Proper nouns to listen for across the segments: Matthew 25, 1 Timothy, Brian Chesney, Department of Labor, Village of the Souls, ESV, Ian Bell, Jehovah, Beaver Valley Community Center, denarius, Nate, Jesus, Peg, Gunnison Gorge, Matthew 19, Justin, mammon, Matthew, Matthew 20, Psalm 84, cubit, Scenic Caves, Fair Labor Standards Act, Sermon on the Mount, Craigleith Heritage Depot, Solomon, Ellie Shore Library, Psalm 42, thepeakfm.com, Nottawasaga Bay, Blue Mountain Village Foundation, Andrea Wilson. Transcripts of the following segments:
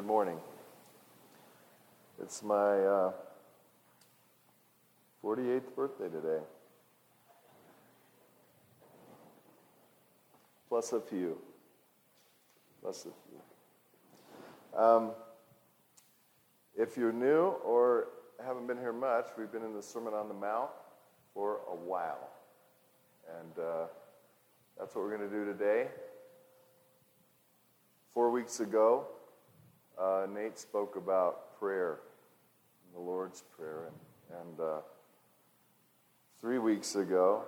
good morning. It's my 48th birthday today. Plus a few. If you're new or haven't been here much, we've been in the Sermon on the Mount for a while. And that's what we're going to do today. 4 weeks ago, Nate spoke about prayer, the Lord's Prayer. And 3 weeks ago,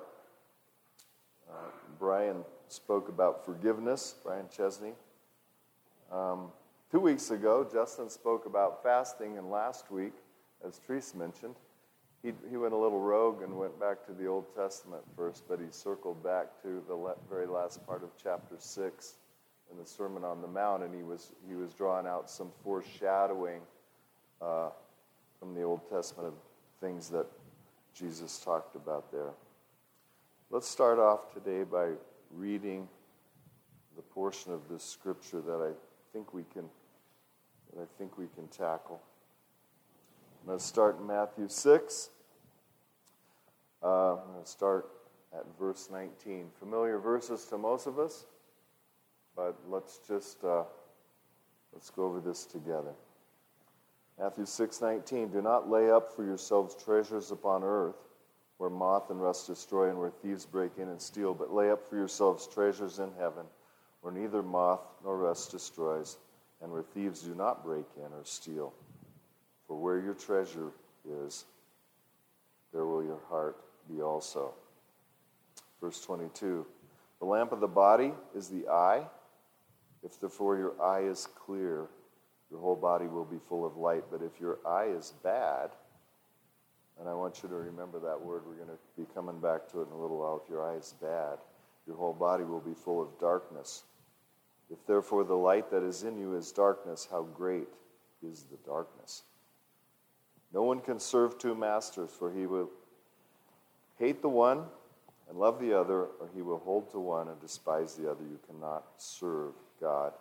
Brian spoke about forgiveness, Brian Chesney. 2 weeks ago, Justin spoke about fasting, and last week, as Therese mentioned, he went a little rogue and went back to the Old Testament first, but he circled back to the very last part of chapter 6 in the Sermon on the Mount, and he was drawing out some foreshadowing from the Old Testament of things that Jesus talked about there. Let's start off today by reading the portion of this scripture that I think we can tackle. Let's start in Matthew 6. I'm going to start at verse 19. Familiar verses to most of us, but let's go over this together. Matthew 6:19. Do not lay up for yourselves treasures upon earth, where moth and rust destroy and where thieves break in and steal, but lay up for yourselves treasures in heaven, where neither moth nor rust destroys, and where thieves do not break in or steal. For where your treasure is, there will your heart be also. Verse 22, the lamp of the body is the eye. If therefore your eye is clear, your whole body will be full of light. But if your eye is bad, and I want you to remember that word, we're going to be coming back to it in a little while, if your eye is bad, your whole body will be full of darkness. If therefore the light that is in you is darkness, how great is the darkness? No one can serve two masters, for he will hate the one and love the other, or he will hold to one and despise the other. You cannot serve God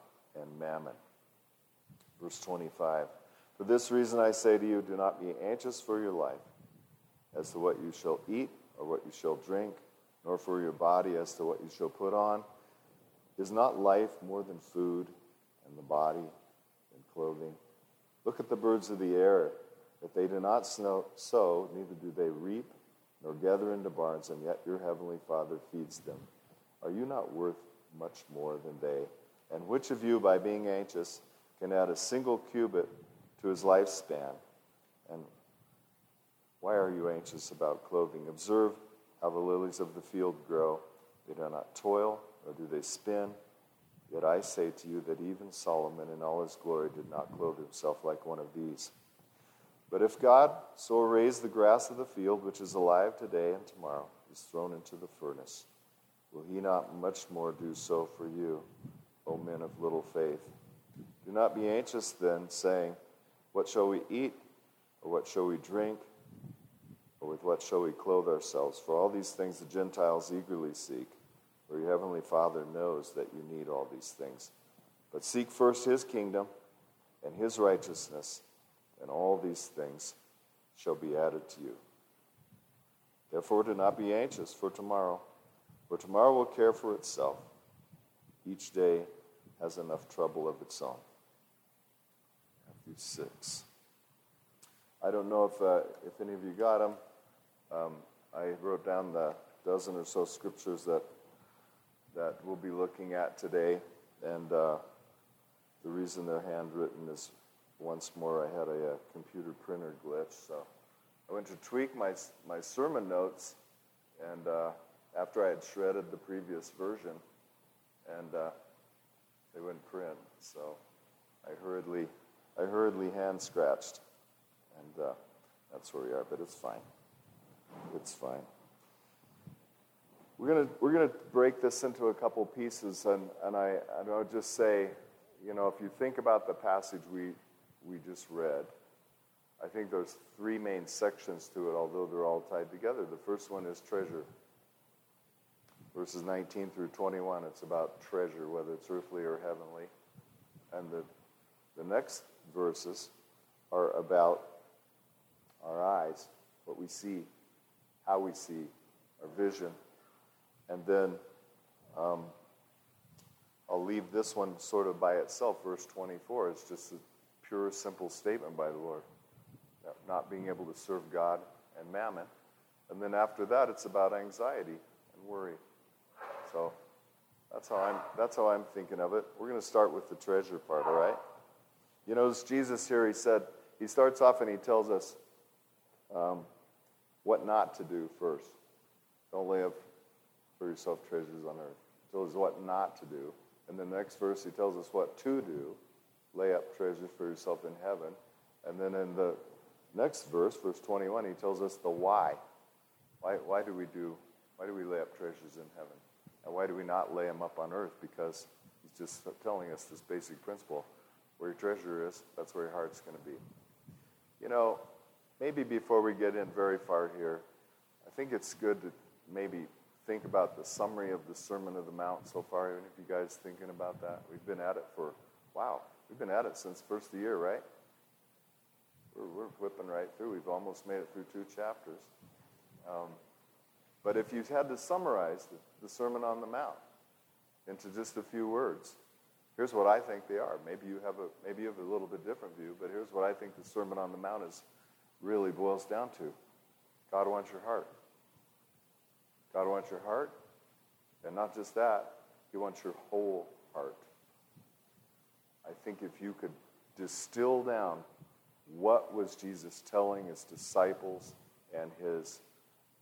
and mammon. Verse 25, for this reason I say to you, do not be anxious for your life, as to what you shall eat or what you shall drink, nor for your body as to what you shall put on. Is not life more than food, and the body than clothing? Look at the birds of the air. If they do not sow, neither do they reap, nor gather into barns, and yet your heavenly Father feeds them. Are you not worth much more than they? And which of you, by being anxious, can add a single cubit to his lifespan? And why are you anxious about clothing? Observe how the lilies of the field grow. They do not toil, nor do they spin. Yet I say to you that even Solomon in all his glory did not clothe himself like one of these. But if God so arrays the grass of the field, which is alive today and tomorrow, is thrown into the furnace, will he not much more do so for you, O men of little faith? Do not be anxious then, saying, what shall we eat, or what shall we drink, or with what shall we clothe ourselves? For all these things the Gentiles eagerly seek, for your heavenly Father knows that you need all these things. But seek first his kingdom and his righteousness, and all these things shall be added to you. Therefore do not be anxious for tomorrow will care for itself. Each day has enough trouble of its own. Matthew 6. I don't know if any of you got them. I wrote down the dozen or so scriptures that we'll be looking at today, and the reason they're handwritten is, once more, I had a computer printer glitch, so I went to tweak my sermon notes, and after I had shredded the previous version, and they wouldn't print, so I hurriedly hand scratched, and that's where we are. But it's fine. It's fine. We're gonna break this into a couple pieces, and I'll just say, you know, if you think about the passage we just read, I think there's three main sections to it, although they're all tied together. The first one is treasure. Verses 19 through 21, it's about treasure, whether it's earthly or heavenly. And the The next verses are about our eyes, what we see, how we see, our vision. And then I'll leave this one sort of by itself. Verse 24 is just a pure, simple statement by the Lord, not being able to serve God and mammon. And then after that, it's about anxiety and worry. So that's how I'm thinking of it. We're going to start with the treasure part, all right? You notice Jesus here, he starts off and he tells us what not to do first. Don't lay up for yourself treasures on earth. He tells us what not to do. And the next verse, he tells us what to do. Lay up treasures for yourself in heaven. And then in the next verse, verse 21, he tells us the why. Why do we lay up treasures in heaven? And why do we not lay them up on earth? Because he's just telling us this basic principle. Where your treasure is, that's where your heart's going to be. You know, maybe before we get in very far here, I think it's good to maybe think about the summary of the Sermon on the Mount so far, even if you guys are thinking about that. We've been at it since first of the year, right? We're whipping right through. We've almost made it through 2 chapters. But if you had to summarize the Sermon on the Mount into just a few words, here's what I think they are. Maybe you have a little bit different view, but here's what I think the Sermon on the Mount is really boils down to. God wants your heart. God wants your heart, and not just that, He wants your whole heart. I think if you could distill down what was Jesus telling His disciples and His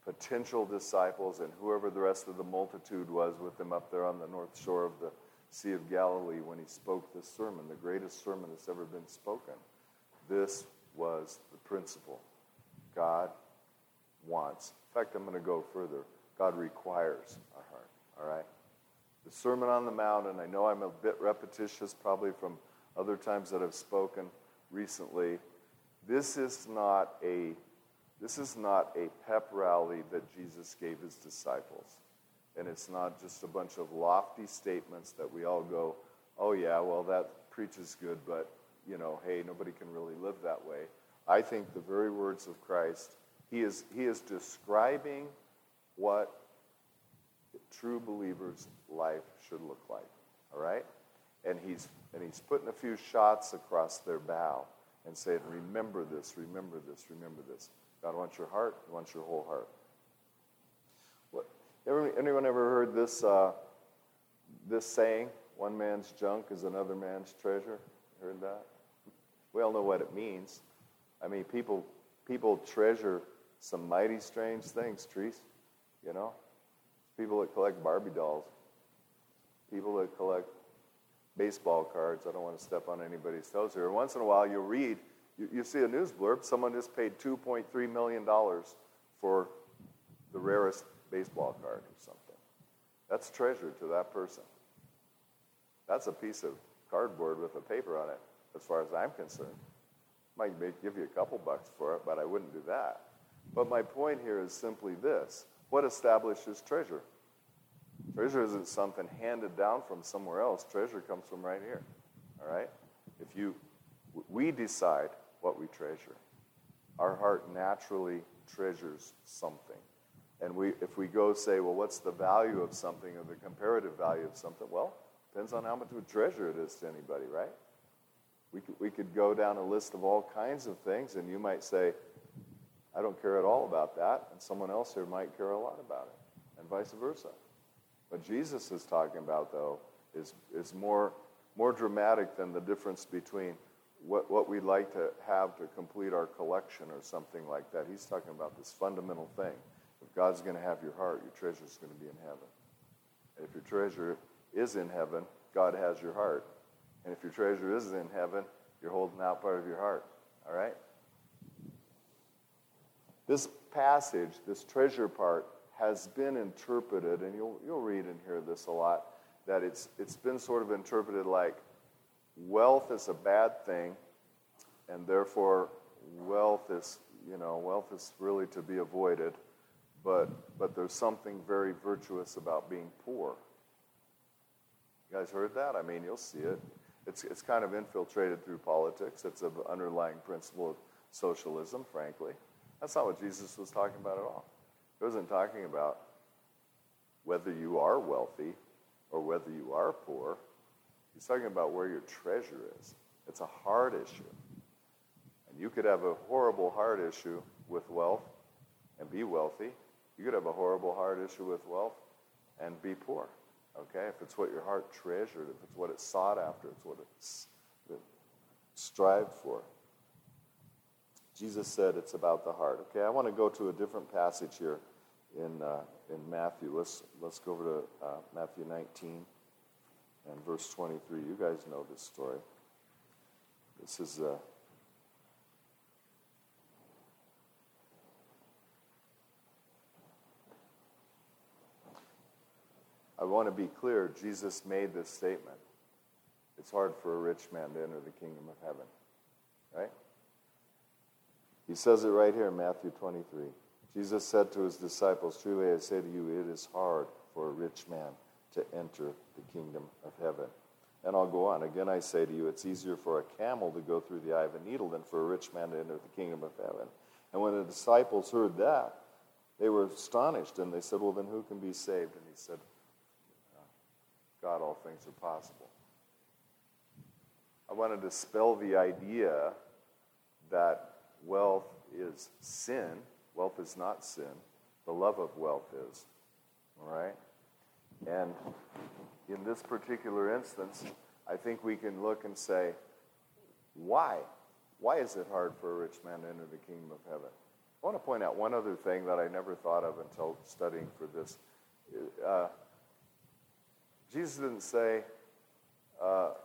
potential disciples and whoever the rest of the multitude was with Him up there on the north shore of the Sea of Galilee when He spoke this sermon, the greatest sermon that's ever been spoken, this was the principle. God wants. In fact, I'm going to go further. God requires our heart, all right? The Sermon on the Mount, and I know I'm a bit repetitious probably from other times that I've spoken recently, this is not a pep rally that Jesus gave His disciples. And it's not just a bunch of lofty statements that we all go, oh yeah, well that preaches good, but you know, hey, nobody can really live that way. I think the very words of Christ, He is describing what the true believer's life should look like, all right? And he's putting a few shots across their bow and saying, remember this, remember this, remember this. God wants your heart, He wants your whole heart. Anyone ever heard this saying, one man's junk is another man's treasure? Heard that? We all know what it means. I mean, people treasure some mighty strange things, Therese, you know? People that collect Barbie dolls. People that collect baseball cards. I don't want to step on anybody's toes here. Once in a while, you'll read, you see a news blurb, someone just paid $2.3 million for the rarest baseball card or something. That's treasure to that person. That's a piece of cardboard with a paper on it, as far as I'm concerned. Might give you a couple bucks for it, but I wouldn't do that. But my point here is simply this. What establishes treasure? Treasure isn't something handed down from somewhere else. Treasure comes from right here, all right? We decide what we treasure. Our heart naturally treasures something. And if we say, what's the value of something or the comparative value of something? Well, depends on how much of a treasure it is to anybody, right? We could go down a list of all kinds of things, and you might say, I don't care at all about that, and someone else here might care a lot about it, and vice versa. What Jesus is talking about, though, is more dramatic than the difference between what we'd like to have to complete our collection or something like that. He's talking about this fundamental thing. If God's going to have your heart, your treasure's going to be in heaven. And if your treasure is in heaven, God has your heart. And if your treasure is in heaven, you're holding out part of your heart. All right? This passage, this treasure part, has been interpreted, and you'll read and hear this a lot, that it's been sort of interpreted like wealth is a bad thing, and therefore wealth is really to be avoided, but there's something very virtuous about being poor. You guys heard that? I mean, you'll see it. It's kind of infiltrated through politics. It's an underlying principle of socialism, frankly. That's not what Jesus was talking about at all. He wasn't talking about whether you are wealthy or whether you are poor. He's talking about where your treasure is. It's a heart issue. And you could have a horrible heart issue with wealth and be wealthy. You could have a horrible heart issue with wealth and be poor. Okay? If it's what your heart treasured, if it's what it sought after, it's what it strived for. Jesus said it's about the heart. Okay, I want to go to a different passage here in Matthew. Let's go over to Matthew 19 and verse 23. You guys know this story. This is I want to be clear, Jesus made this statement. It's hard for a rich man to enter the kingdom of heaven. Right? He says it right here in Matthew 23. Jesus said to his disciples, "Truly I say to you, it is hard for a rich man to enter the kingdom of heaven." And I'll go on. "Again I say to you, it's easier for a camel to go through the eye of a needle than for a rich man to enter the kingdom of heaven." And when the disciples heard that, they were astonished, and they said, "Well, then who can be saved?" And he said, "God, all things are possible." I want to dispel the idea that wealth is sin. Wealth is not sin. The love of wealth is. All right? And in this particular instance, I think we can look and say, why? Why is it hard for a rich man to enter the kingdom of heaven? I want to point out one other thing that I never thought of until studying for this. Jesus didn't say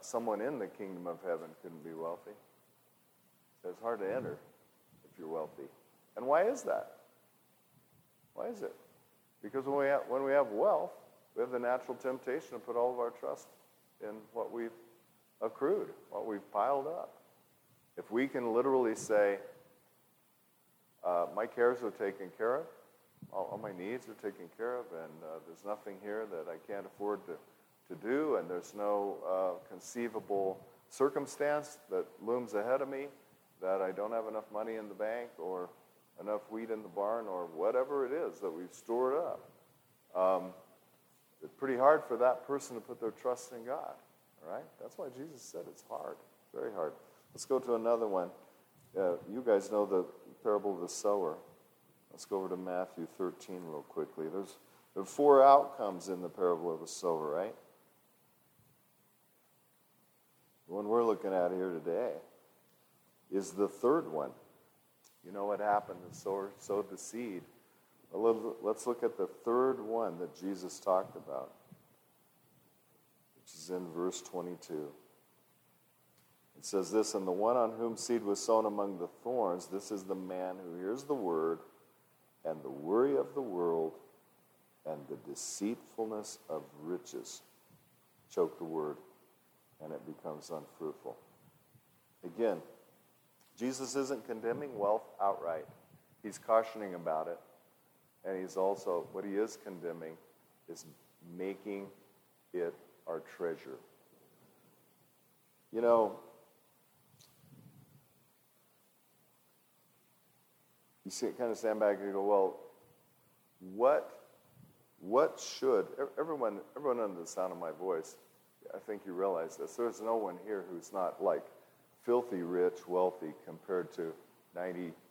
someone in the kingdom of heaven couldn't be wealthy. It's hard to enter if you're wealthy. And why is that? Why is it? Because when we have wealth, we have the natural temptation to put all of our trust in what we've accrued, what we've piled up. If we can literally say, my cares are taken care of, all my needs are taken care of, and there's nothing here that I can't afford to do, and there's no conceivable circumstance that looms ahead of me, that I don't have enough money in the bank or enough wheat in the barn or whatever it is that we've stored up. It's pretty hard for that person to put their trust in God, all right? That's why Jesus said it's hard, very hard. Let's go to another one. You guys know the parable of the sower. Let's go over to Matthew 13 real quickly. There are four outcomes in the parable of the sower, right? The one we're looking at here today is the third one. You know what happened? The sower sowed the seed. Let's look at the third one that Jesus talked about, which is in verse 22. It says this, "And the one on whom seed was sown among the thorns, this is the man who hears the word, and the worry of the world and the deceitfulness of riches choke the word, and it becomes unfruitful." Again, Jesus isn't condemning wealth outright. He's cautioning about it. And he's also, what he is condemning is making it our treasure. You know, you see, kind of stand back and go, well, what should, everyone under the sound of my voice, I think you realize this. There's no one here who's not like filthy rich, wealthy compared to 98%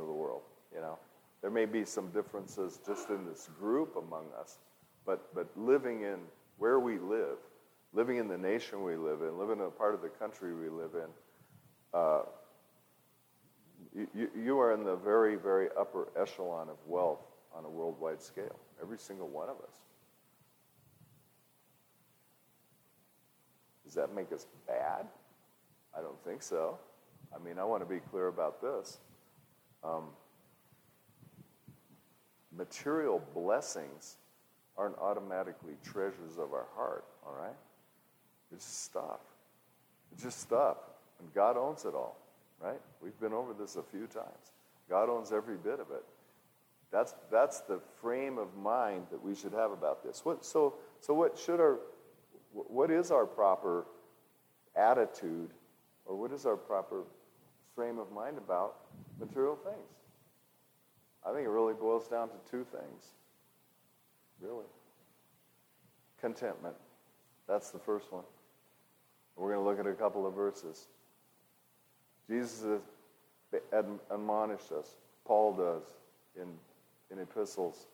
of the world, you know. There may be some differences just in this group among us, but living in where we live, living in the nation we live in, living in a part of the country we live in, you are in the very, very upper echelon of wealth on a worldwide scale, every single one of us. Does that make us bad? I don't think so. I mean, I want to be clear about this. Material blessings aren't automatically treasures of our heart, all right? It's just stuff. It's just stuff. And God owns it all, right? We've been over this a few times. God owns every bit of it. That's the frame of mind that we should have about this. What is our proper attitude, or what is our proper frame of mind about material things? I think it really boils down to two things, really. Contentment. That's the first one. We're going to look at a couple of verses. Jesus has admonished us. Paul does in epistles.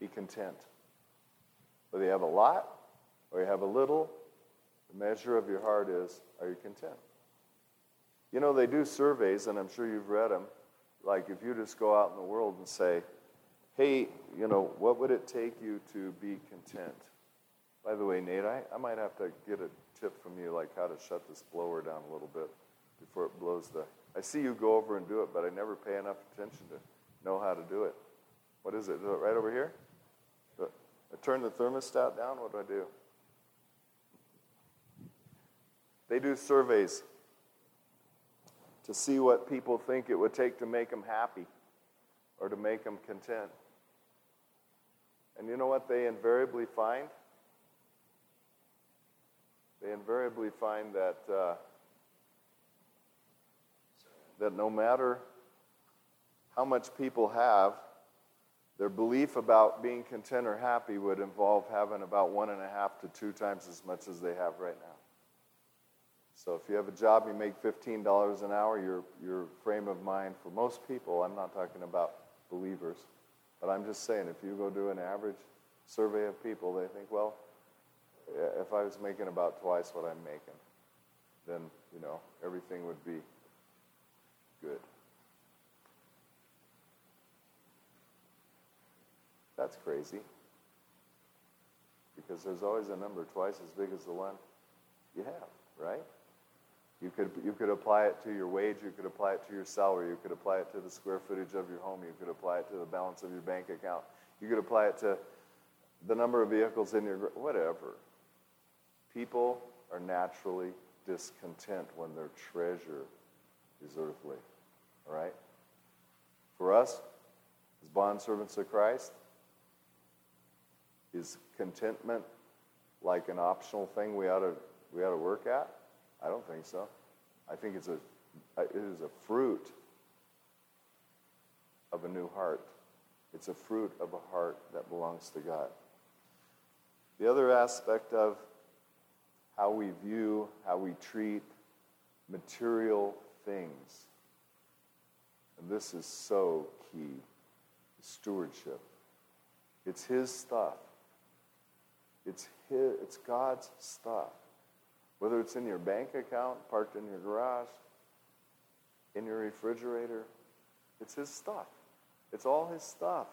Be content. Whether you have a lot or you have a little, the measure of your heart is, are you content? You know, they do surveys, and I'm sure you've read them. Like if you just go out in the world and say, hey, you know, what would it take you to be content? By the way, Nate, I might have to get a tip from you, like how to shut this blower down a little bit before it blows the... I see you go over and do it, but I never pay enough attention to know how to do it. What is it? Is it right over here? I turn the thermostat down? What do? They do surveys to see what people think it would take to make them happy or to make them content. And you know what they invariably find? They invariably find that that no matter how much people have, their belief about being content or happy would involve having about 1.5 to 2 times as much as they have right now. So if you have a job, you make $15 an hour, your frame of mind for most people, I'm not talking about believers, but I'm just saying if you go do an average survey of people, they think, well, if I was making about twice what I'm making, then, you know, everything would be good. That's crazy. Because there's always a number twice as big as the one you have, right? You could apply it to your wage, you could apply it to your salary, you could apply it to the square footage of your home, you could apply it to the balance of your bank account, you could apply it to the number of vehicles in your... whatever. People are naturally discontent when their treasure is earthly. All right? For us, as bondservants of Christ, is contentment like an optional thing we ought to work at? I don't think so. I think it is a fruit of a new heart. It's a fruit of a heart that belongs to God. The other aspect of how we view, how we treat material things, and this is so key, stewardship. It's His stuff. It's God's stuff. Whether it's in your bank account, parked in your garage, in your refrigerator, it's His stuff. It's all His stuff.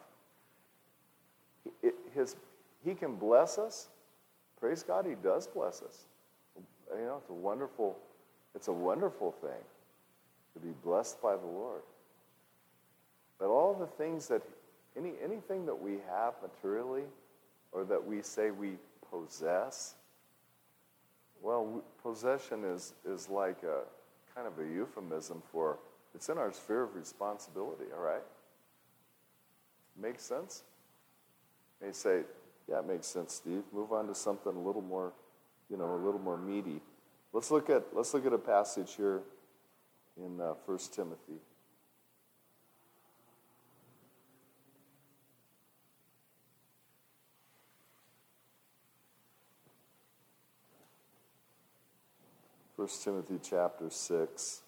He can bless us. Praise God, He does bless us. You know, it's a wonderful thing to be blessed by the Lord. But all the things that, anything that we have materially, or that we say we possess, well, possession is like a kind of a euphemism for, it's in our sphere of responsibility, all right? Makes sense? They say, yeah, it makes sense, Steve. Move on to something a little more, you know, a little more meaty. Let's look at a passage here in 1 Timothy. First Timothy chapter 6.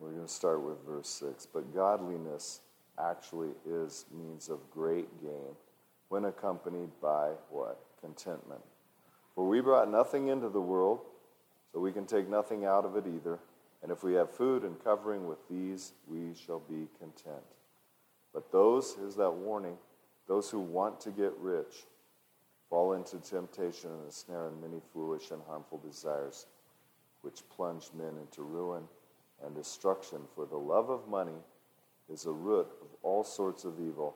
We're going to start with verse 6. But godliness actually is means of great gain when accompanied by what? Contentment. For we brought nothing into the world, so we can take nothing out of it either. And if we have food and covering with these, we shall be content. But those, here's that warning, those who want to get rich fall into temptation and a snare and many foolish and harmful desires, which plunge men into ruin and destruction. For the love of money is a root of all sorts of evil,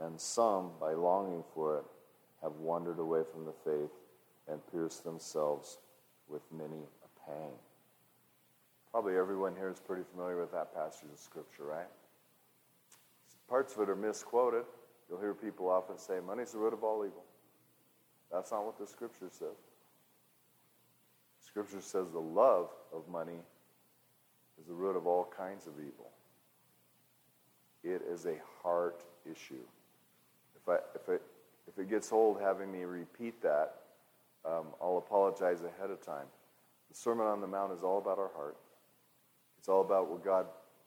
and some, by longing for it, have wandered away from the faith and pierced themselves with many a pang. Probably everyone here is pretty familiar with that passage of Scripture, right? Parts of it are misquoted. You'll hear people often say, money's the root of all evil. That's not what the Scripture says. Scripture says the love of money is the root of all kinds of evil. It is a heart issue. If it gets old having me repeat that, I'll apologize ahead of time. The Sermon on the Mount is all about our heart. It's all about what God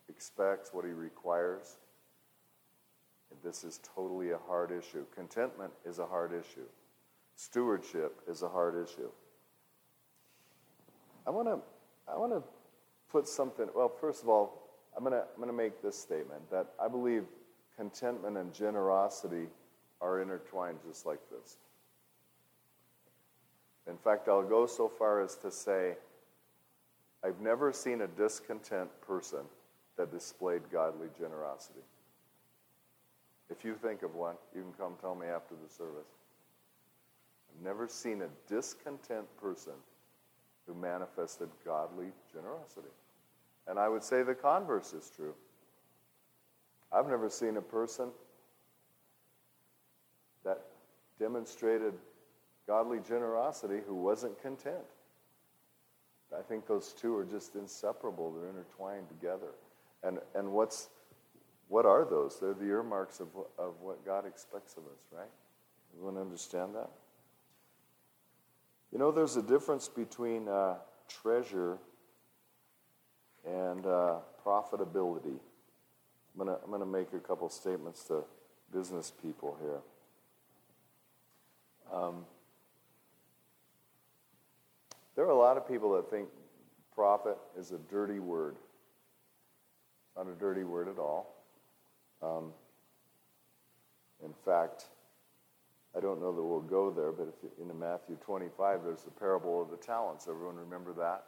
expects, what He requires. And this is totally a hard issue. Contentment is a hard issue. Stewardship is a hard issue. I want to put something. Well, first of all, I'm going to make this statement that I believe contentment and generosity are intertwined just like this. In fact, I'll go so far as to say I've never seen a discontent person that displayed godly generosity. If you think of one, you can come tell me after the service. I've never seen a discontent person who manifested godly generosity. And I would say the converse is true. I've never seen a person that demonstrated godly generosity who wasn't content. I think those two are just inseparable. They're intertwined together. And what are those? They're the earmarks of what God expects of us, right? Everyone understand that? You know, there's a difference between treasure and profitability. I'm going to make a couple statements to business people here. There are a lot of people that think profit is a dirty word. It's not a dirty word at all. In fact, I don't know that we'll go there, but in Matthew 25, there's the parable of the talents. Everyone remember that?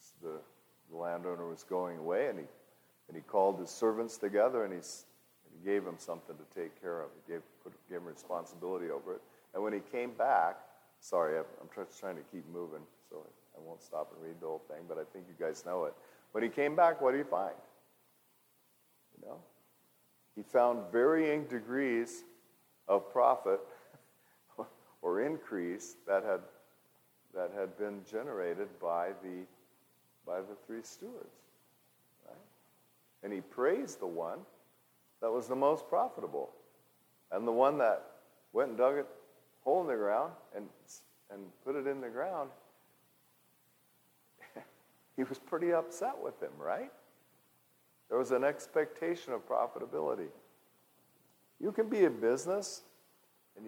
It's the landowner was going away, and he called his servants together, and he gave them something to take care of. He gave him responsibility over it. And when he came back, sorry, I'm trying to keep moving, so I won't stop and read the whole thing, but I think you guys know it. When he came back, what did he find? You know, he found varying degrees of profit or increase that had been generated by the three stewards, right? And he praised the one that was the most profitable, and the one that went and dug a hole in the ground and put it in the ground. He was pretty upset with him, right? There was an expectation of profitability. You can be in business, and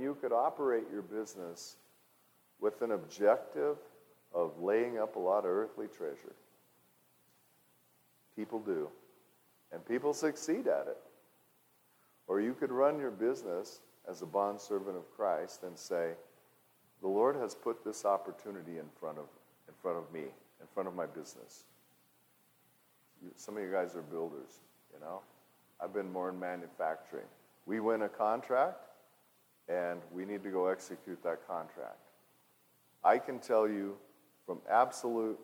you could operate your business with an objective of laying up a lot of earthly treasure. People do, and people succeed at it. Or you could run your business as a bondservant of Christ and say, "The Lord has put this opportunity in front of me, in front of my business." Some of you guys are builders, you know. I've been more in manufacturing. We win a contract, and we need to go execute that contract. I can tell you from absolute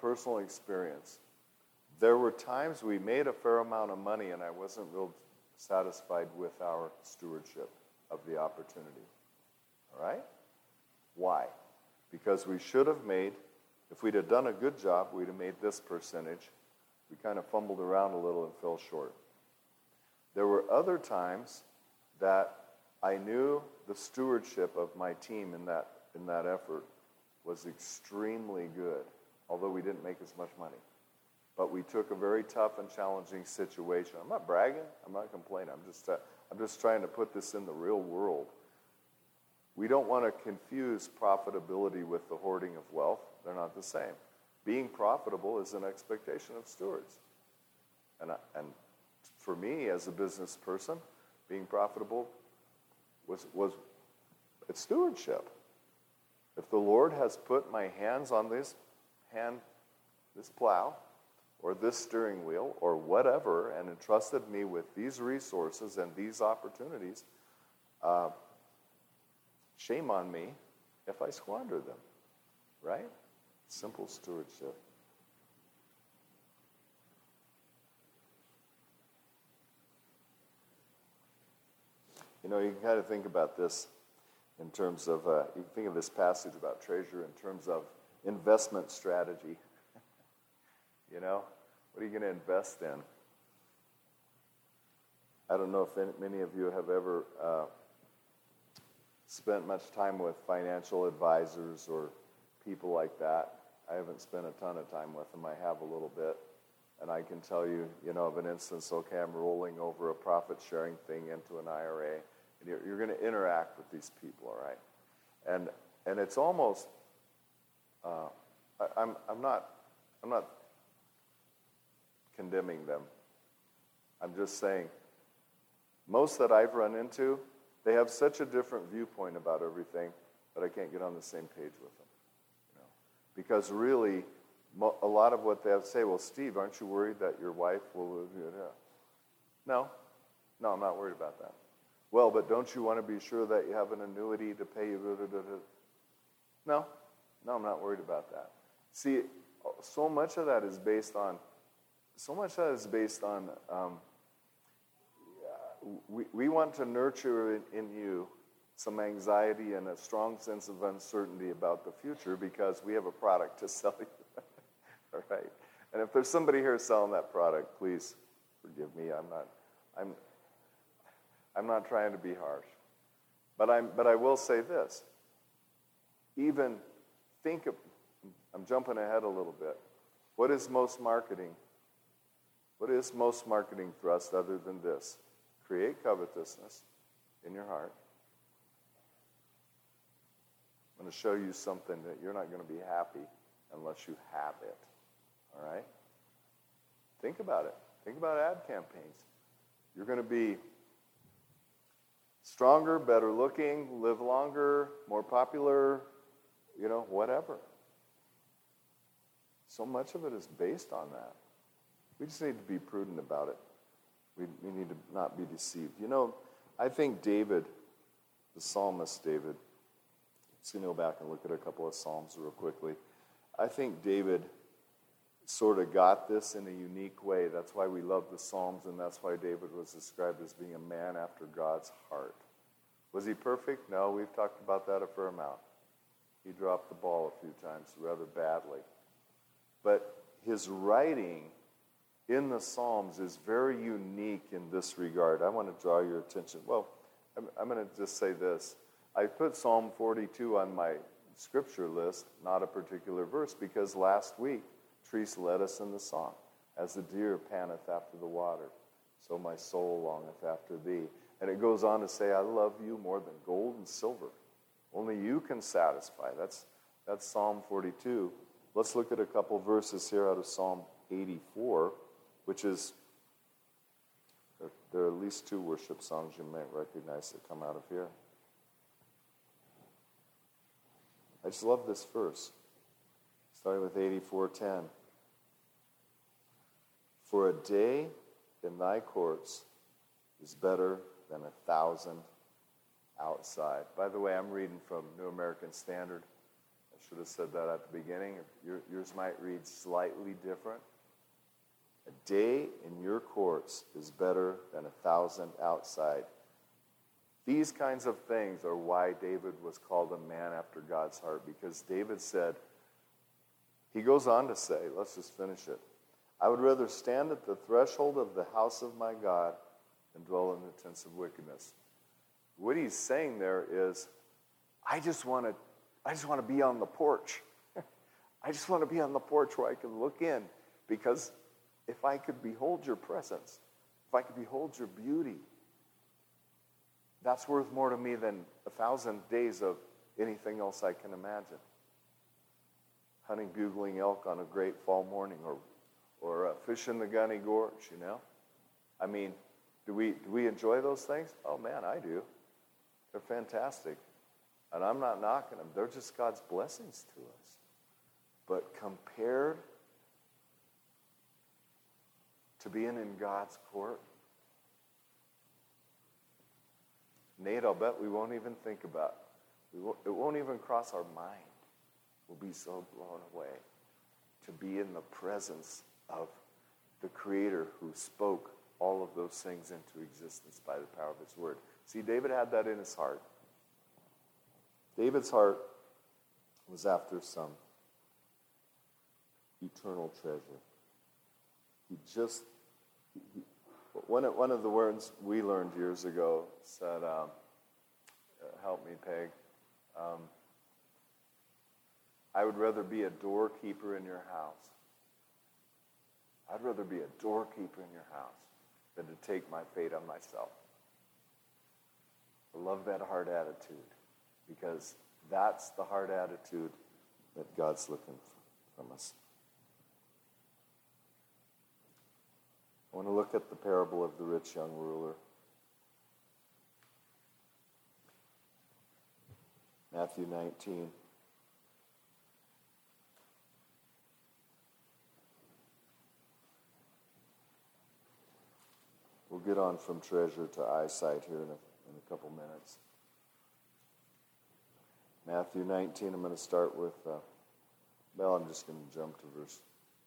personal experience, there were times we made a fair amount of money, and I wasn't real satisfied with our stewardship of the opportunity. All right? Why? Because we should have made, if we'd have done a good job, we'd have made this percentage. We kind of fumbled around a little and fell short. There were other times that I knew the stewardship of my team in that effort was extremely good, although we didn't make as much money. But we took a very tough and challenging situation. I'm not bragging. I'm not complaining. I'm just trying to put this in the real world. We don't want to confuse profitability with the hoarding of wealth. They're not the same. Being profitable is an expectation of stewards. And for me, as a business person, being profitable was it's stewardship. If the Lord has put my hands on this plow, or this steering wheel, or whatever, and entrusted me with these resources and these opportunities, shame on me if I squander them, right? Simple stewardship. You know, you can kind of think about this in terms of, you can think of this passage about treasure in terms of investment strategy. You know, what are you going to invest in? I don't know if many of you have ever spent much time with financial advisors or people like that. I haven't spent a ton of time with them. I have a little bit. And I can tell you, you know, of an instance, okay, I'm rolling over a profit-sharing thing into an IRA. And you're going to interact with these people, all right? And it's almost, I'm not condemning them. I'm just saying, most that I've run into, they have such a different viewpoint about everything that I can't get on the same page with them. You know? Because really, a lot of what they have to say, well, Steve, aren't you worried that your wife will lose you? No, I'm not worried about that. Well, but don't you want to be sure that you have an annuity to pay you? No, I'm not worried about that. See, so much of that is based on we want to nurture in you some anxiety and a strong sense of uncertainty about the future because we have a product to sell you. All right? And if there's somebody here selling that product, please forgive me. I'm not trying to be harsh. But I will say this. Even think of, I'm jumping ahead a little bit. What is most marketing? What is most marketing thrust other than this? Create covetousness in your heart. I'm going to show you something that you're not going to be happy unless you have it. All right? Think about it. Think about ad campaigns. You're going to be stronger, better looking, live longer, more popular, you know, whatever. So much of it is based on that. We just need to be prudent about it. We need to not be deceived. You know, I think David, the psalmist David, let's go back and look at a couple of Psalms real quickly. I think David sort of got this in a unique way. That's why we love the Psalms, and that's why David was described as being a man after God's heart. Was he perfect? No, we've talked about that a fair amount. He dropped the ball a few times rather badly. But his writing in the Psalms is very unique in this regard. I want to draw your attention. Well, I'm going to just say this. I put Psalm 42 on my scripture list, not a particular verse, because last week, Therese led us in the song. As the deer panteth after the water, so my soul longeth after thee. And it goes on to say, I love you more than gold and silver. Only you can satisfy. That's Psalm 42. Let's look at a couple verses here out of Psalm 84, which is, there are at least two worship songs you might recognize that come out of here. I just love this verse, starting with 84:10. For a day in thy courts is better than 1,000 outside. By the way, I'm reading from New American Standard. I should have said that at the beginning. Yours might read slightly different. A day in your courts is better than 1,000 outside. These kinds of things are why David was called a man after God's heart, because David said, he goes on to say, let's just finish it, I would rather stand at the threshold of the house of my God than dwell in the tents of wickedness. What he's saying there is, I just want to be on the porch. I just want to be on the porch where I can look in, because if I could behold your presence, if I could behold your beauty, that's worth more to me than 1,000 days of anything else I can imagine. Hunting bugling elk on a great fall morning, or fish in the Gunnison Gorge, you know? I mean, do we enjoy those things? Oh, man, I do. They're fantastic. And I'm not knocking them. They're just God's blessings to us. But compared to being in God's court, Nate, I'll bet we won't even think about it. It won't even cross our mind. We'll be so blown away to be in the presence of the Creator who spoke all of those things into existence by the power of His Word. See, David had that in his heart. David's heart was after some eternal treasure. One of the words we learned years ago said, help me, Peg, I would rather be a doorkeeper in your house. I'd rather be a doorkeeper in your house than to take my fate on myself. I love that hard attitude, because that's the hard attitude that God's looking from us. I want to look at the parable of the rich young ruler. Matthew 19. We'll get on from treasure to eyesight here in a couple minutes. Matthew 19, I'm going to start with, I'm just going to jump to verse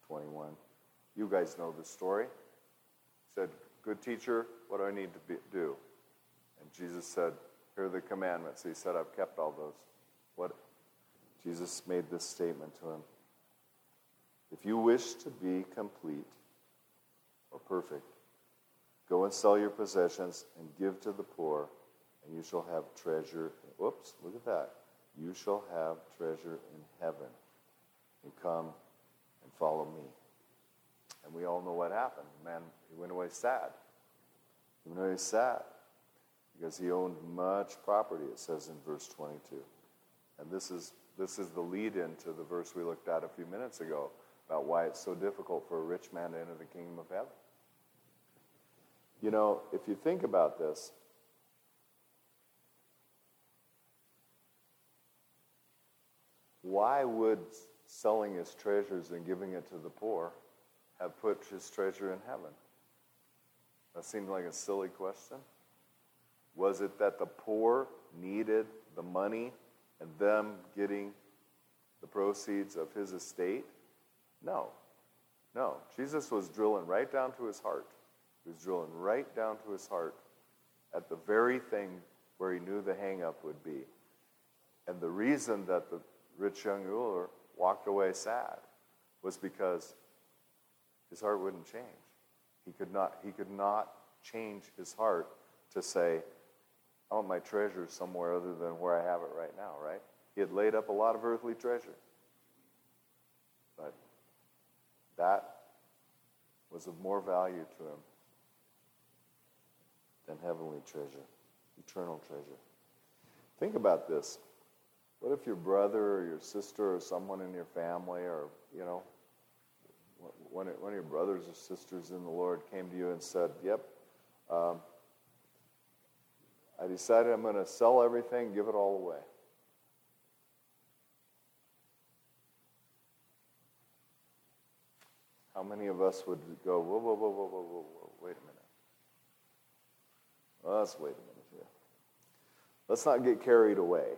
21. You guys know the story. It said, good teacher, what do I need to do? And Jesus said, here are the commandments. He said, I've kept all those. What? Jesus made this statement to him. If you wish to be complete or perfect, go and sell your possessions and give to the poor, and you shall have treasure. Whoops, look at that. You shall have treasure in heaven. And come and follow me. And we all know what happened. Man, he went away sad. He went away sad because he owned much property, it says in verse 22. And this is the lead-in to the verse we looked at a few minutes ago about why it's so difficult for a rich man to enter the kingdom of heaven. You know, if you think about this, why would selling his treasures and giving it to the poor have put his treasure in heaven? That seemed like a silly question. Was it that the poor needed the money and them getting the proceeds of his estate? No. No. Jesus was drilling right down to his heart. He was drilling right down to his heart at the very thing where he knew the hang-up would be. And the reason that the rich young ruler walked away sad was because his heart wouldn't change. He could not change his heart to say, I want my treasure somewhere other than where I have it right now, right? He had laid up a lot of earthly treasure. But that was of more value to him than heavenly treasure, eternal treasure. Think about this. What if your brother or your sister or someone in your family or, you know, one of your brothers or sisters in the Lord came to you and said, yep, I decided I'm going to sell everything, give it all away. How many of us would go, whoa, whoa, whoa, whoa, whoa, whoa, whoa, wait a minute. Well, let's wait a minute here. Let's not get carried away.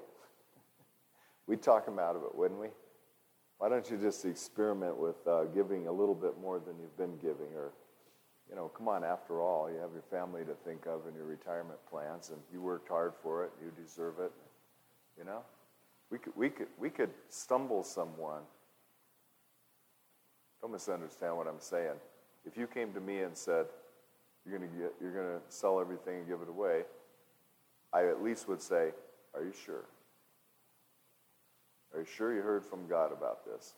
We'd talk him out of it, wouldn't we? Why don't you just experiment with giving a little bit more than you've been giving? Or, you know, come on, after all, you have your family to think of and your retirement plans, and you worked hard for it, you deserve it, you know? We could stumble someone. Don't misunderstand what I'm saying. If you came to me and said, you're going to sell everything and give it away, I at least would say, are you sure? Are you sure you heard from God about this?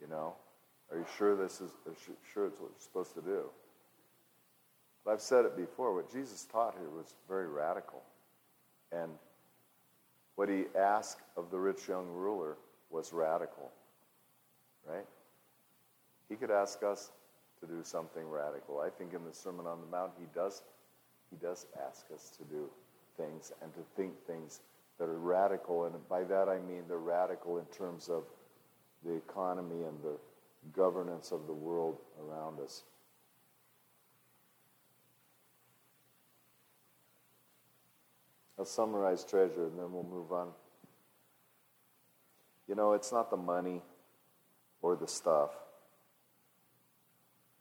You know? Are you sure sure it's what you're supposed to do? But I've said it before. What Jesus taught here was very radical. And what he asked of the rich young ruler was radical. Right? He could ask us to do something radical. I think in the Sermon on the Mount, he does ask us to do things and to think things that are radical, and by that I mean they're radical in terms of the economy and the governance of the world around us. I'll summarize treasure, and then we'll move on. You know, it's not the money or the stuff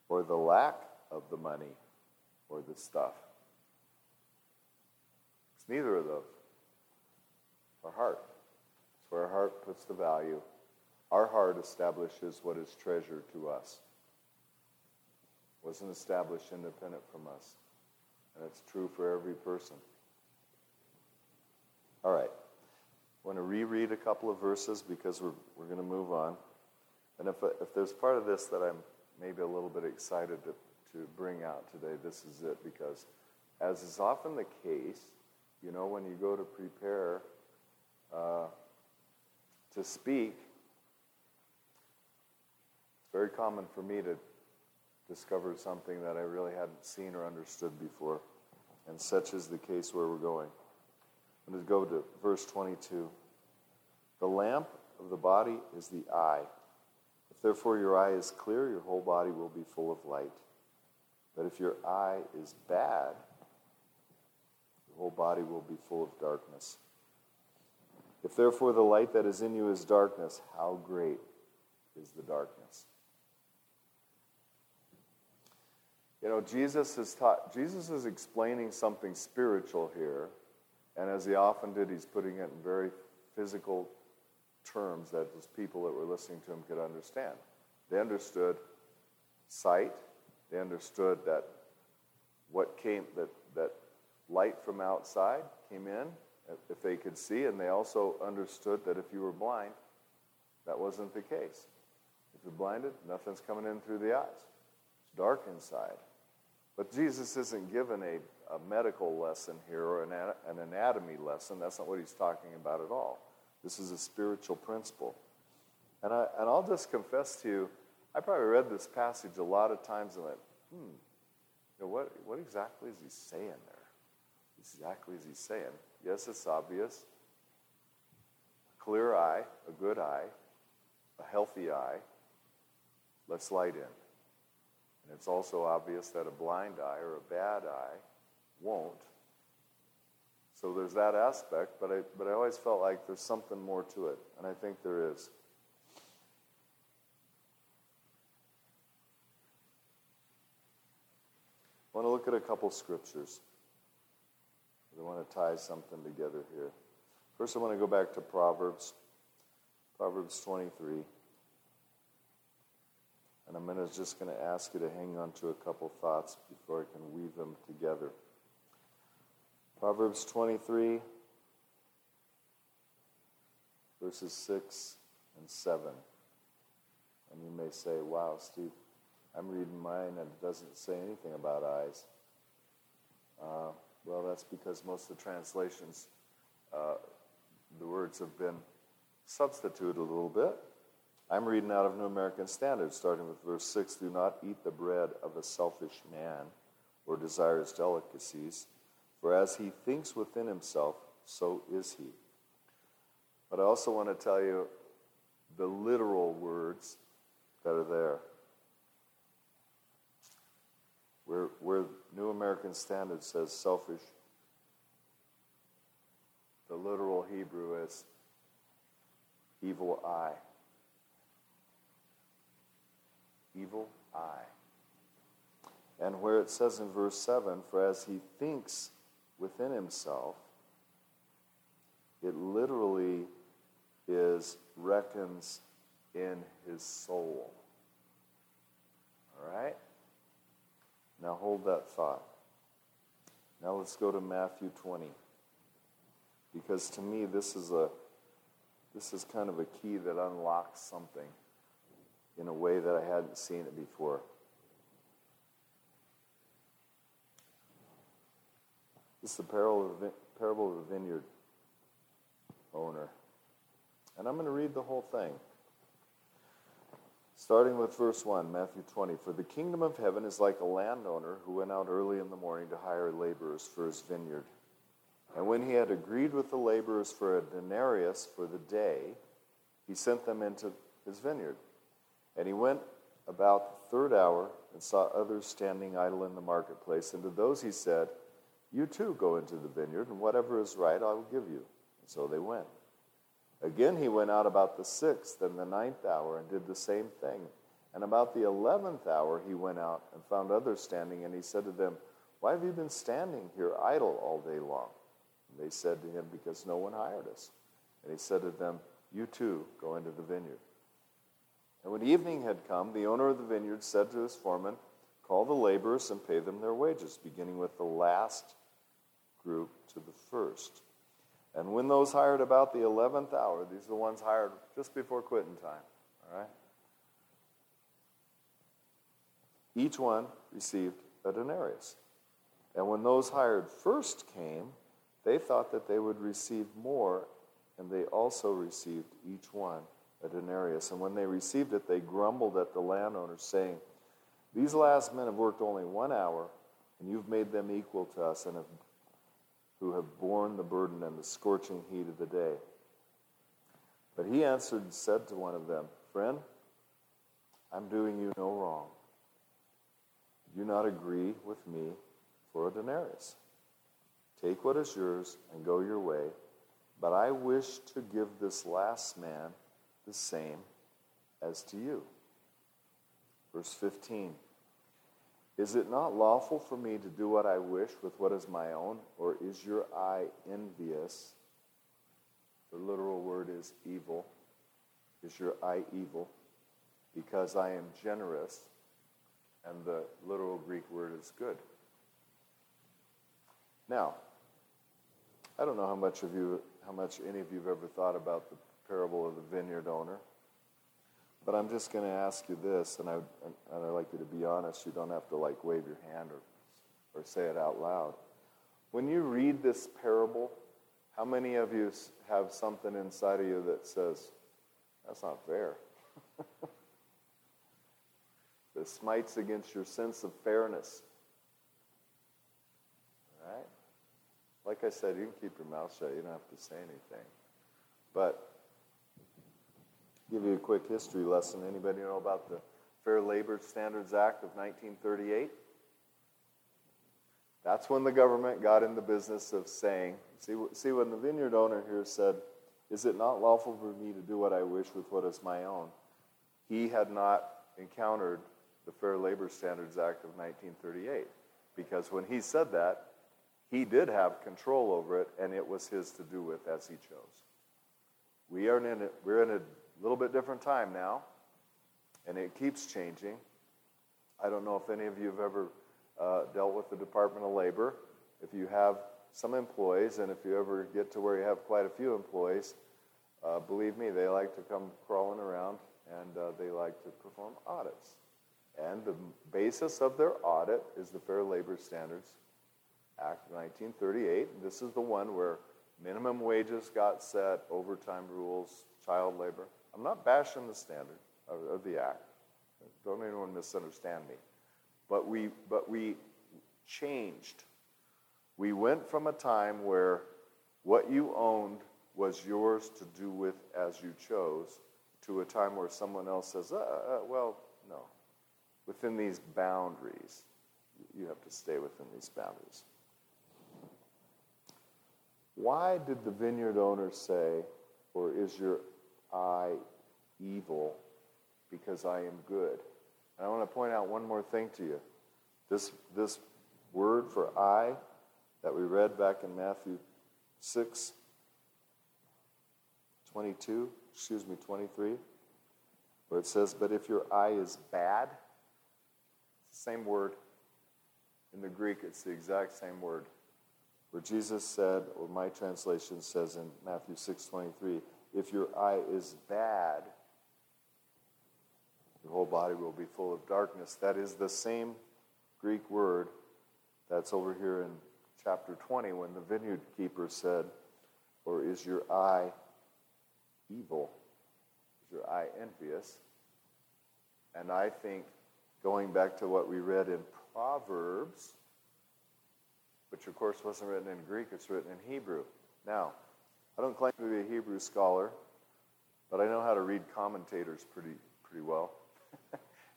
or the lack of the money or the stuff. It's neither of those. Our heart. It's where our heart puts the value. Our heart establishes what is treasure to us. It wasn't established independent from us. And it's true for every person. All right. I want to reread a couple of verses because we're going to move on. And if there's part of this that I'm maybe a little bit excited to bring out today, this is it. Because as is often the case, you know, when you go to prepare to speak, it's very common for me to discover something that I really hadn't seen or understood before. And such is the case where we're going. I'm going to go to verse 22. The lamp of the body is the eye. If therefore your eye is clear, your whole body will be full of light. But if your eye is bad, your whole body will be full of darkness. If therefore the light that is in you is darkness, how great is the darkness? You know, Jesus is explaining something spiritual here, and as he often did, he's putting it in very physical terms that those people that were listening to him could understand. They understood sight. They understood that what came, that light from outside came in, if they could see, and they also understood that if you were blind, that wasn't the case. If you're blinded, nothing's coming in through the eyes. It's dark inside. But Jesus isn't given a medical lesson here or an anatomy lesson. That's not what he's talking about at all. This is a spiritual principle. And I'll just confess to you, I probably read this passage a lot of times and went, you know, what exactly is he saying there? What exactly is he saying? Yes, it's obvious. A clear eye, a good eye, a healthy eye lets light in. And it's also obvious that a blind eye or a bad eye won't. So there's that aspect, but I always felt like there's something more to it, and I think there is. I want to look at a couple scriptures. I want to tie something together here. First, I want to go back to Proverbs 23. And I'm just going to ask you to hang on to a couple thoughts before I can weave them together. Proverbs 23, verses 6 and 7. And you may say, wow, Steve, I'm reading mine and it doesn't say anything about eyes. Well, that's because most of the translations, the words have been substituted a little bit. I'm reading out of New American Standard, starting with verse 6. Do not eat the bread of a selfish man or desire his delicacies, for as he thinks within himself, so is he. But I also want to tell you the literal words that are there. Where New American Standard says selfish, the literal Hebrew is evil eye. Evil eye. And where it says in verse 7, for as he thinks within himself, it literally is reckons in his soul. All right? Now hold that thought. Now let's go to Matthew 20. Because to me, this is kind of a key that unlocks something in a way that I hadn't seen it before. This is the parable of the vineyard owner. And I'm going to read the whole thing. Starting with verse 1, Matthew 20. For the kingdom of heaven is like a landowner who went out early in the morning to hire laborers for his vineyard. And when he had agreed with the laborers for a denarius for the day, he sent them into his vineyard. And he went about the third hour and saw others standing idle in the marketplace. And to those he said, you too go into the vineyard, and whatever is right I will give you. And so they went. Again he went out about the 6th and the 9th hour and did the same thing. And about the 11th hour he went out and found others standing, and he said to them, why have you been standing here idle all day long? And they said to him, because no one hired us. And he said to them, you too go into the vineyard. And when evening had come, the owner of the vineyard said to his foreman, call the laborers and pay them their wages, beginning with the last group to the first. And when those hired about the 11th hour, these are the ones hired just before quitting time, all right? Each one received a denarius. And when those hired first came, they thought that they would receive more, and they also received each one a denarius. And when they received it, they grumbled at the landowner, saying, these last men have worked only 1 hour, and you've made them equal to us, and who have borne the burden and the scorching heat of the day. But he answered and said to one of them, friend, I'm doing you no wrong. Do you not agree with me for a denarius? Take what is yours and go your way, but I wish to give this last man the same as to you. Verse 15, is it not lawful for me to do what I wish with what is my own, or is your eye envious? The literal word is evil. Is your eye evil? Because I am generous, and the literal Greek word is good. Now, I don't know how much any of you have ever thought about the parable of the vineyard owner. But I'm just going to ask you this, and I'd like you to be honest. You don't have to like wave your hand or say it out loud. When you read this parable, how many of you have something inside of you that says, that's not fair? This smites against your sense of fairness. All right? Like I said, you can keep your mouth shut. You don't have to say anything. But give you a quick history lesson. Anybody know about the Fair Labor Standards Act of 1938? That's when the government got in the business of saying, see when the vineyard owner here said, is it not lawful for me to do what I wish with what is my own? He had not encountered the Fair Labor Standards Act of 1938, because when he said that, he did have control over it, and it was his to do with as he chose. We're in a little bit different time now, and it keeps changing. I don't know if any of you have ever dealt with the Department of Labor. If you have some employees, and if you ever get to where you have quite a few employees, believe me, they like to come crawling around, and they like to perform audits. And the basis of their audit is the Fair Labor Standards Act of 1938. This is the one where minimum wages got set, overtime rules, child labor. I'm not bashing the standard of the act. Don't anyone misunderstand me. But we changed. We went from a time where what you owned was yours to do with as you chose, to a time where someone else says, well, no. Within these boundaries, you have to stay within these boundaries. Why did the vineyard owner say, or is your I evil because I am good? And I want to point out one more thing to you. This word for I that we read back in Matthew 23, where it says, but if your eye is bad, it's the same word. In the Greek, it's the exact same word. Where Jesus said, or my translation says in Matthew 6:23, if your eye is bad, your whole body will be full of darkness. That is the same Greek word that's over here in chapter 20 when the vineyard keeper said, or is your eye evil? Is your eye envious? And I think, going back to what we read in Proverbs, which, of course, wasn't written in Greek. It's written in Hebrew. Now, I don't claim to be a Hebrew scholar, but I know how to read commentators pretty well.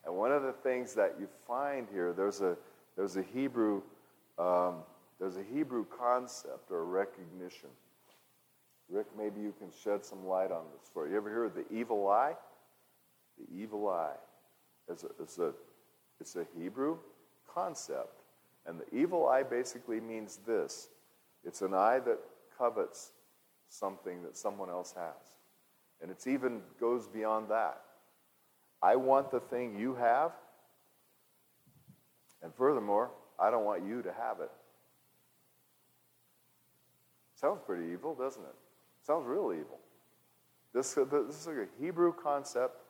And one of the things that you find here, there's a Hebrew concept or recognition. Rick, maybe you can shed some light on this for you. You ever hear of the evil eye? The evil eye is a Hebrew concept. And the evil eye basically means this. It's an eye that covets something that someone else has. And it even goes beyond that. I want the thing you have, and furthermore, I don't want you to have it. Sounds pretty evil, doesn't it? Sounds real evil. This is a Hebrew concept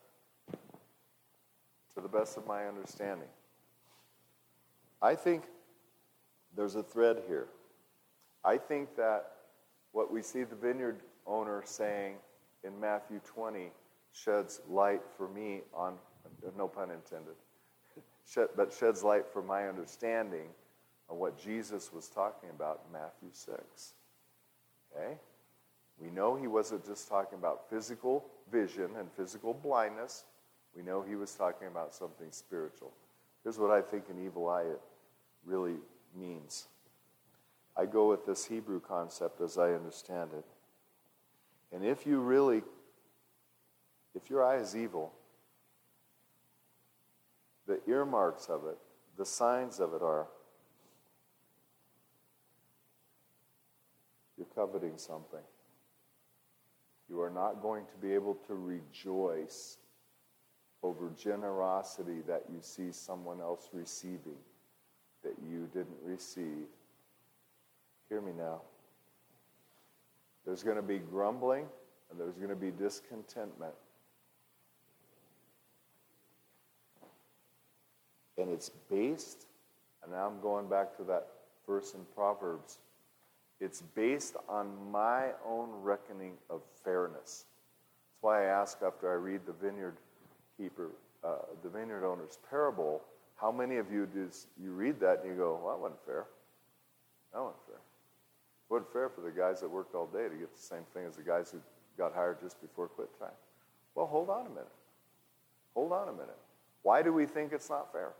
to the best of my understanding. I think there's a thread here. I think that what we see the vineyard owner saying in Matthew 20 sheds light for me on, no pun intended, but sheds light for my understanding of what Jesus was talking about in Matthew 6. Okay? We know he wasn't just talking about physical vision and physical blindness. We know he was talking about something spiritual. Here's what I think an evil eye really means. I go with this Hebrew concept as I understand it. And if your eye is evil, the earmarks of it, the signs of it are, you're coveting something. You are not going to be able to rejoice over generosity that you see someone else receiving that you didn't receive. Hear me now. There's going to be grumbling and there's going to be discontentment. And it's based, and now I'm going back to that verse in Proverbs, it's based on my own reckoning of fairness. That's why I ask after I read the vineyard owner's parable, how many of you do you read that and you go, well, that wasn't fair. That wasn't fair. It wasn't fair for the guys that worked all day to get the same thing as the guys who got hired just before quit time. Well, hold on a minute. Hold on a minute. Why do we think it's not fair?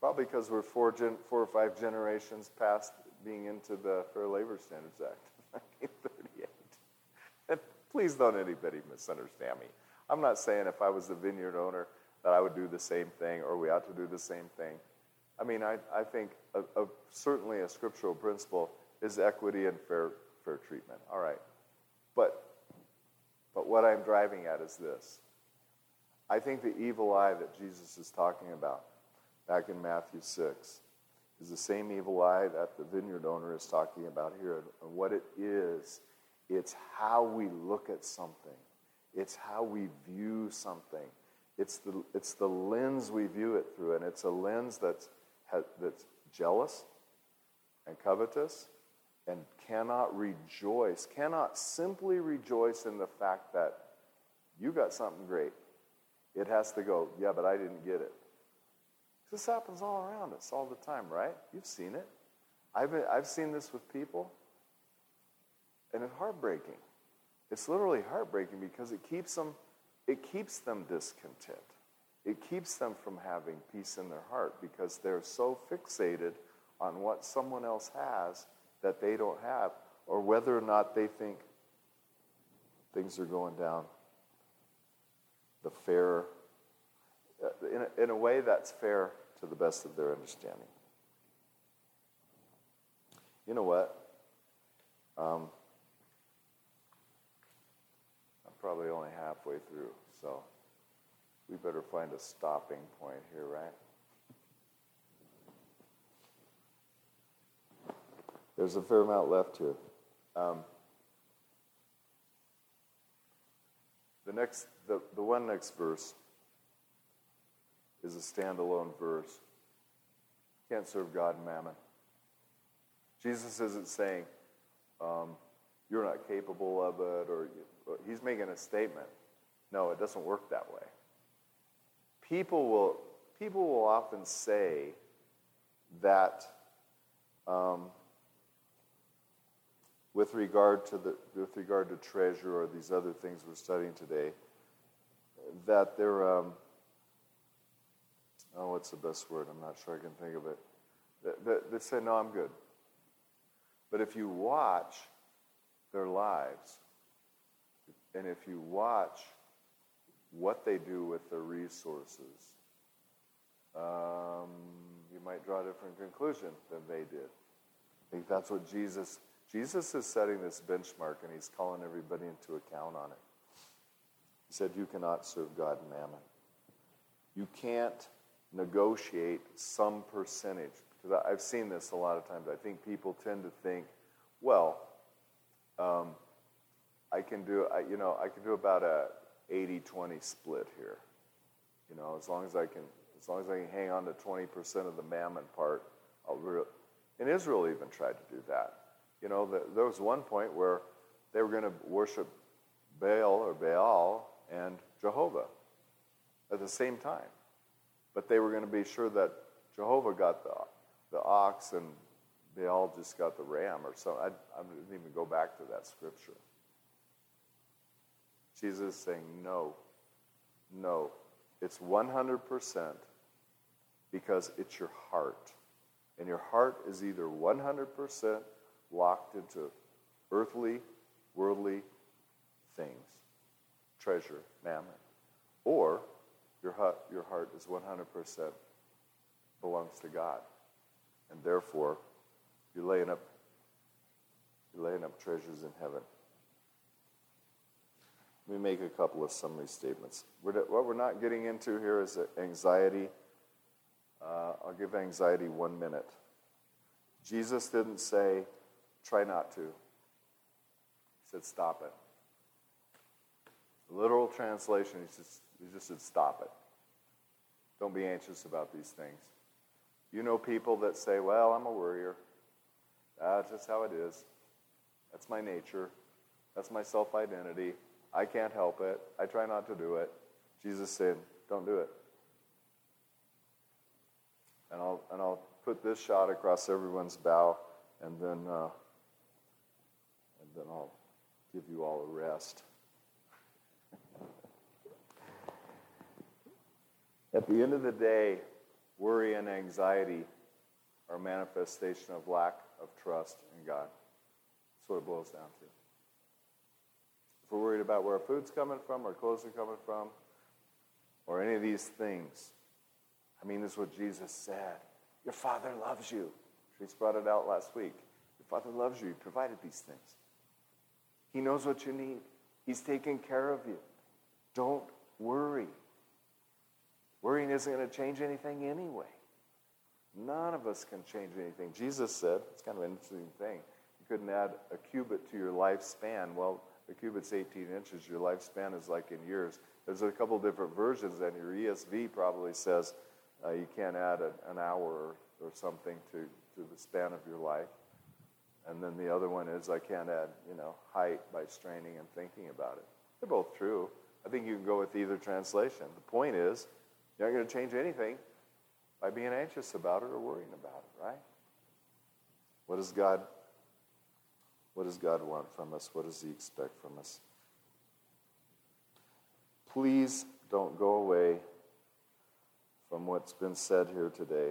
Probably because we're four or five generations past being into the Fair Labor Standards Act of 1938. And please don't anybody misunderstand me. I'm not saying if I was the vineyard owner that I would do the same thing or we ought to do the same thing. I mean, I think certainly a scriptural principle is equity and fair treatment. All right. But what I'm driving at is this. I think the evil eye that Jesus is talking about back in Matthew 6 is the same evil eye that the vineyard owner is talking about here. And what it is, it's how we look at something. It's how we view something. It's the lens we view it through, and it's a lens that's jealous and covetous and cannot simply rejoice in the fact that you got something great. It has to go, yeah, but I didn't get it. This happens all around us all the time, right? You've seen it. I've seen this with people, and it's heartbreaking. It's literally heartbreaking because it keeps them discontent. It keeps them from having peace in their heart because they're so fixated on what someone else has that they don't have, or whether or not they think things are going down the fair, in a way that's fair to the best of their understanding. You know what? I'm probably only halfway through, so we better find a stopping point here, right? There's a fair amount left here. The next verse is a standalone verse. Can't serve God and mammon. Jesus isn't saying, you're not capable of it, or he's making a statement. No, it doesn't work that way. People will often say that with regard to treasure or these other things we're studying today, that they're what's the best word? I'm not sure I can think of it. They say, no, I'm good. But if you watch their lives, and if you watch what they do with their resources, you might draw a different conclusion than they did. I think that's what Jesus Jesus is setting this benchmark, and he's calling everybody into account on it. He said, you cannot serve God and mammon. You can't negotiate some percentage. Because I've seen this a lot of times. I think people tend to think, well, I can do about a 80-20 split here. You know, as long as I can hang on to 20% of the mammon part, and Israel even tried to do that. You know, there was one point where they were going to worship Baal and Jehovah at the same time. But they were going to be sure that Jehovah got the ox and Baal just got the ram or something. I didn't even go back to that scripture. Jesus is saying, no. It's 100% because it's your heart. And your heart is either 100% locked into earthly, worldly things, treasure, mammon, or your heart is 100% belongs to God. And therefore, you're laying up treasures in heaven. Let me make a couple of summary statements. What we're not getting into here is anxiety. I'll give anxiety 1 minute. Jesus didn't say, try not to. He said, stop it. The literal translation, he just said, stop it. Don't be anxious about these things. You know people that say, well, I'm a worrier. That's just how it is. That's my nature. That's my self-identity. I can't help it. I try not to do it. Jesus said, don't do it. And I'll put this shot across everyone's bow, and then I'll give you all a rest. At the end of the day, worry and anxiety are a manifestation of lack of trust in God. That's what it boils down to. If we're worried about where our food's coming from, our clothes are coming from, or any of these things, I mean, this is what Jesus said. Your Father loves you. Therese brought it out last week. Your Father loves you. He provided these things. He knows what you need. He's taking care of you. Don't worry. Worrying isn't going to change anything anyway. None of us can change anything. Jesus said, it's kind of an interesting thing, you couldn't add a cubit to your lifespan. Well, a cubit's 18 inches. Your lifespan is like in years. There's a couple different versions, and your ESV probably says you can't add an hour or something to the span of your life. And then the other one is I can't add, height by straining and thinking about it. They're both true. I think you can go with either translation. The point is, you're not going to change anything by being anxious about it or worrying about it, right? What does God want from us? What does he expect from us? Please don't go away from what's been said here today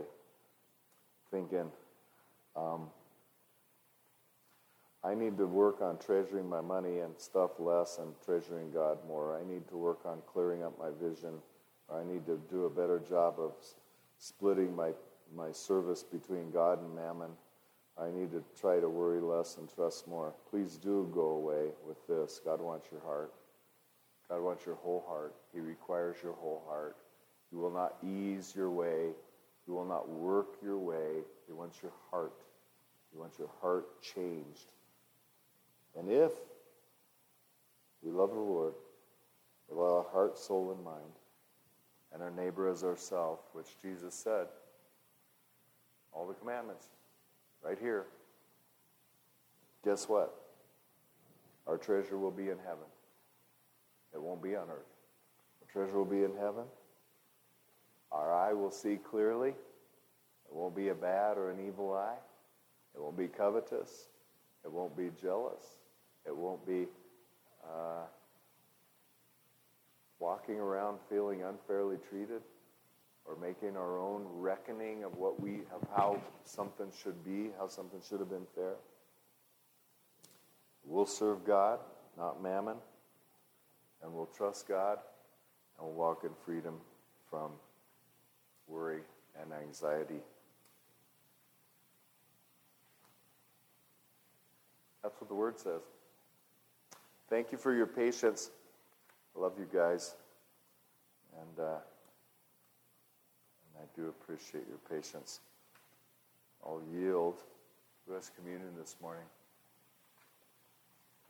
thinking, I need to work on treasuring my money and stuff less and treasuring God more. I need to work on clearing up my vision. Or I need to do a better job of splitting my service between God and mammon. I need to try to worry less and trust more. Please do go away with this. God wants your heart. God wants your whole heart. He requires your whole heart. You will not ease your way. You will not work your way. He wants your heart. He wants your heart changed. And if we love the Lord with our heart, soul, and mind, and our neighbor as ourselves, which Jesus said, all the commandments, right here, guess what? Our treasure will be in heaven. It won't be on earth. Our treasure will be in heaven. Our eye will see clearly. It won't be a bad or an evil eye. It won't be covetous. It won't be jealous. It won't be walking around feeling unfairly treated or making our own reckoning of how something should be, how something should have been fair. We'll serve God, not mammon, and we'll trust God, and we'll walk in freedom from worry and anxiety. That's what the Word says. Thank you for your patience. I love you guys. And I do appreciate your patience. I'll yield to us communion this morning.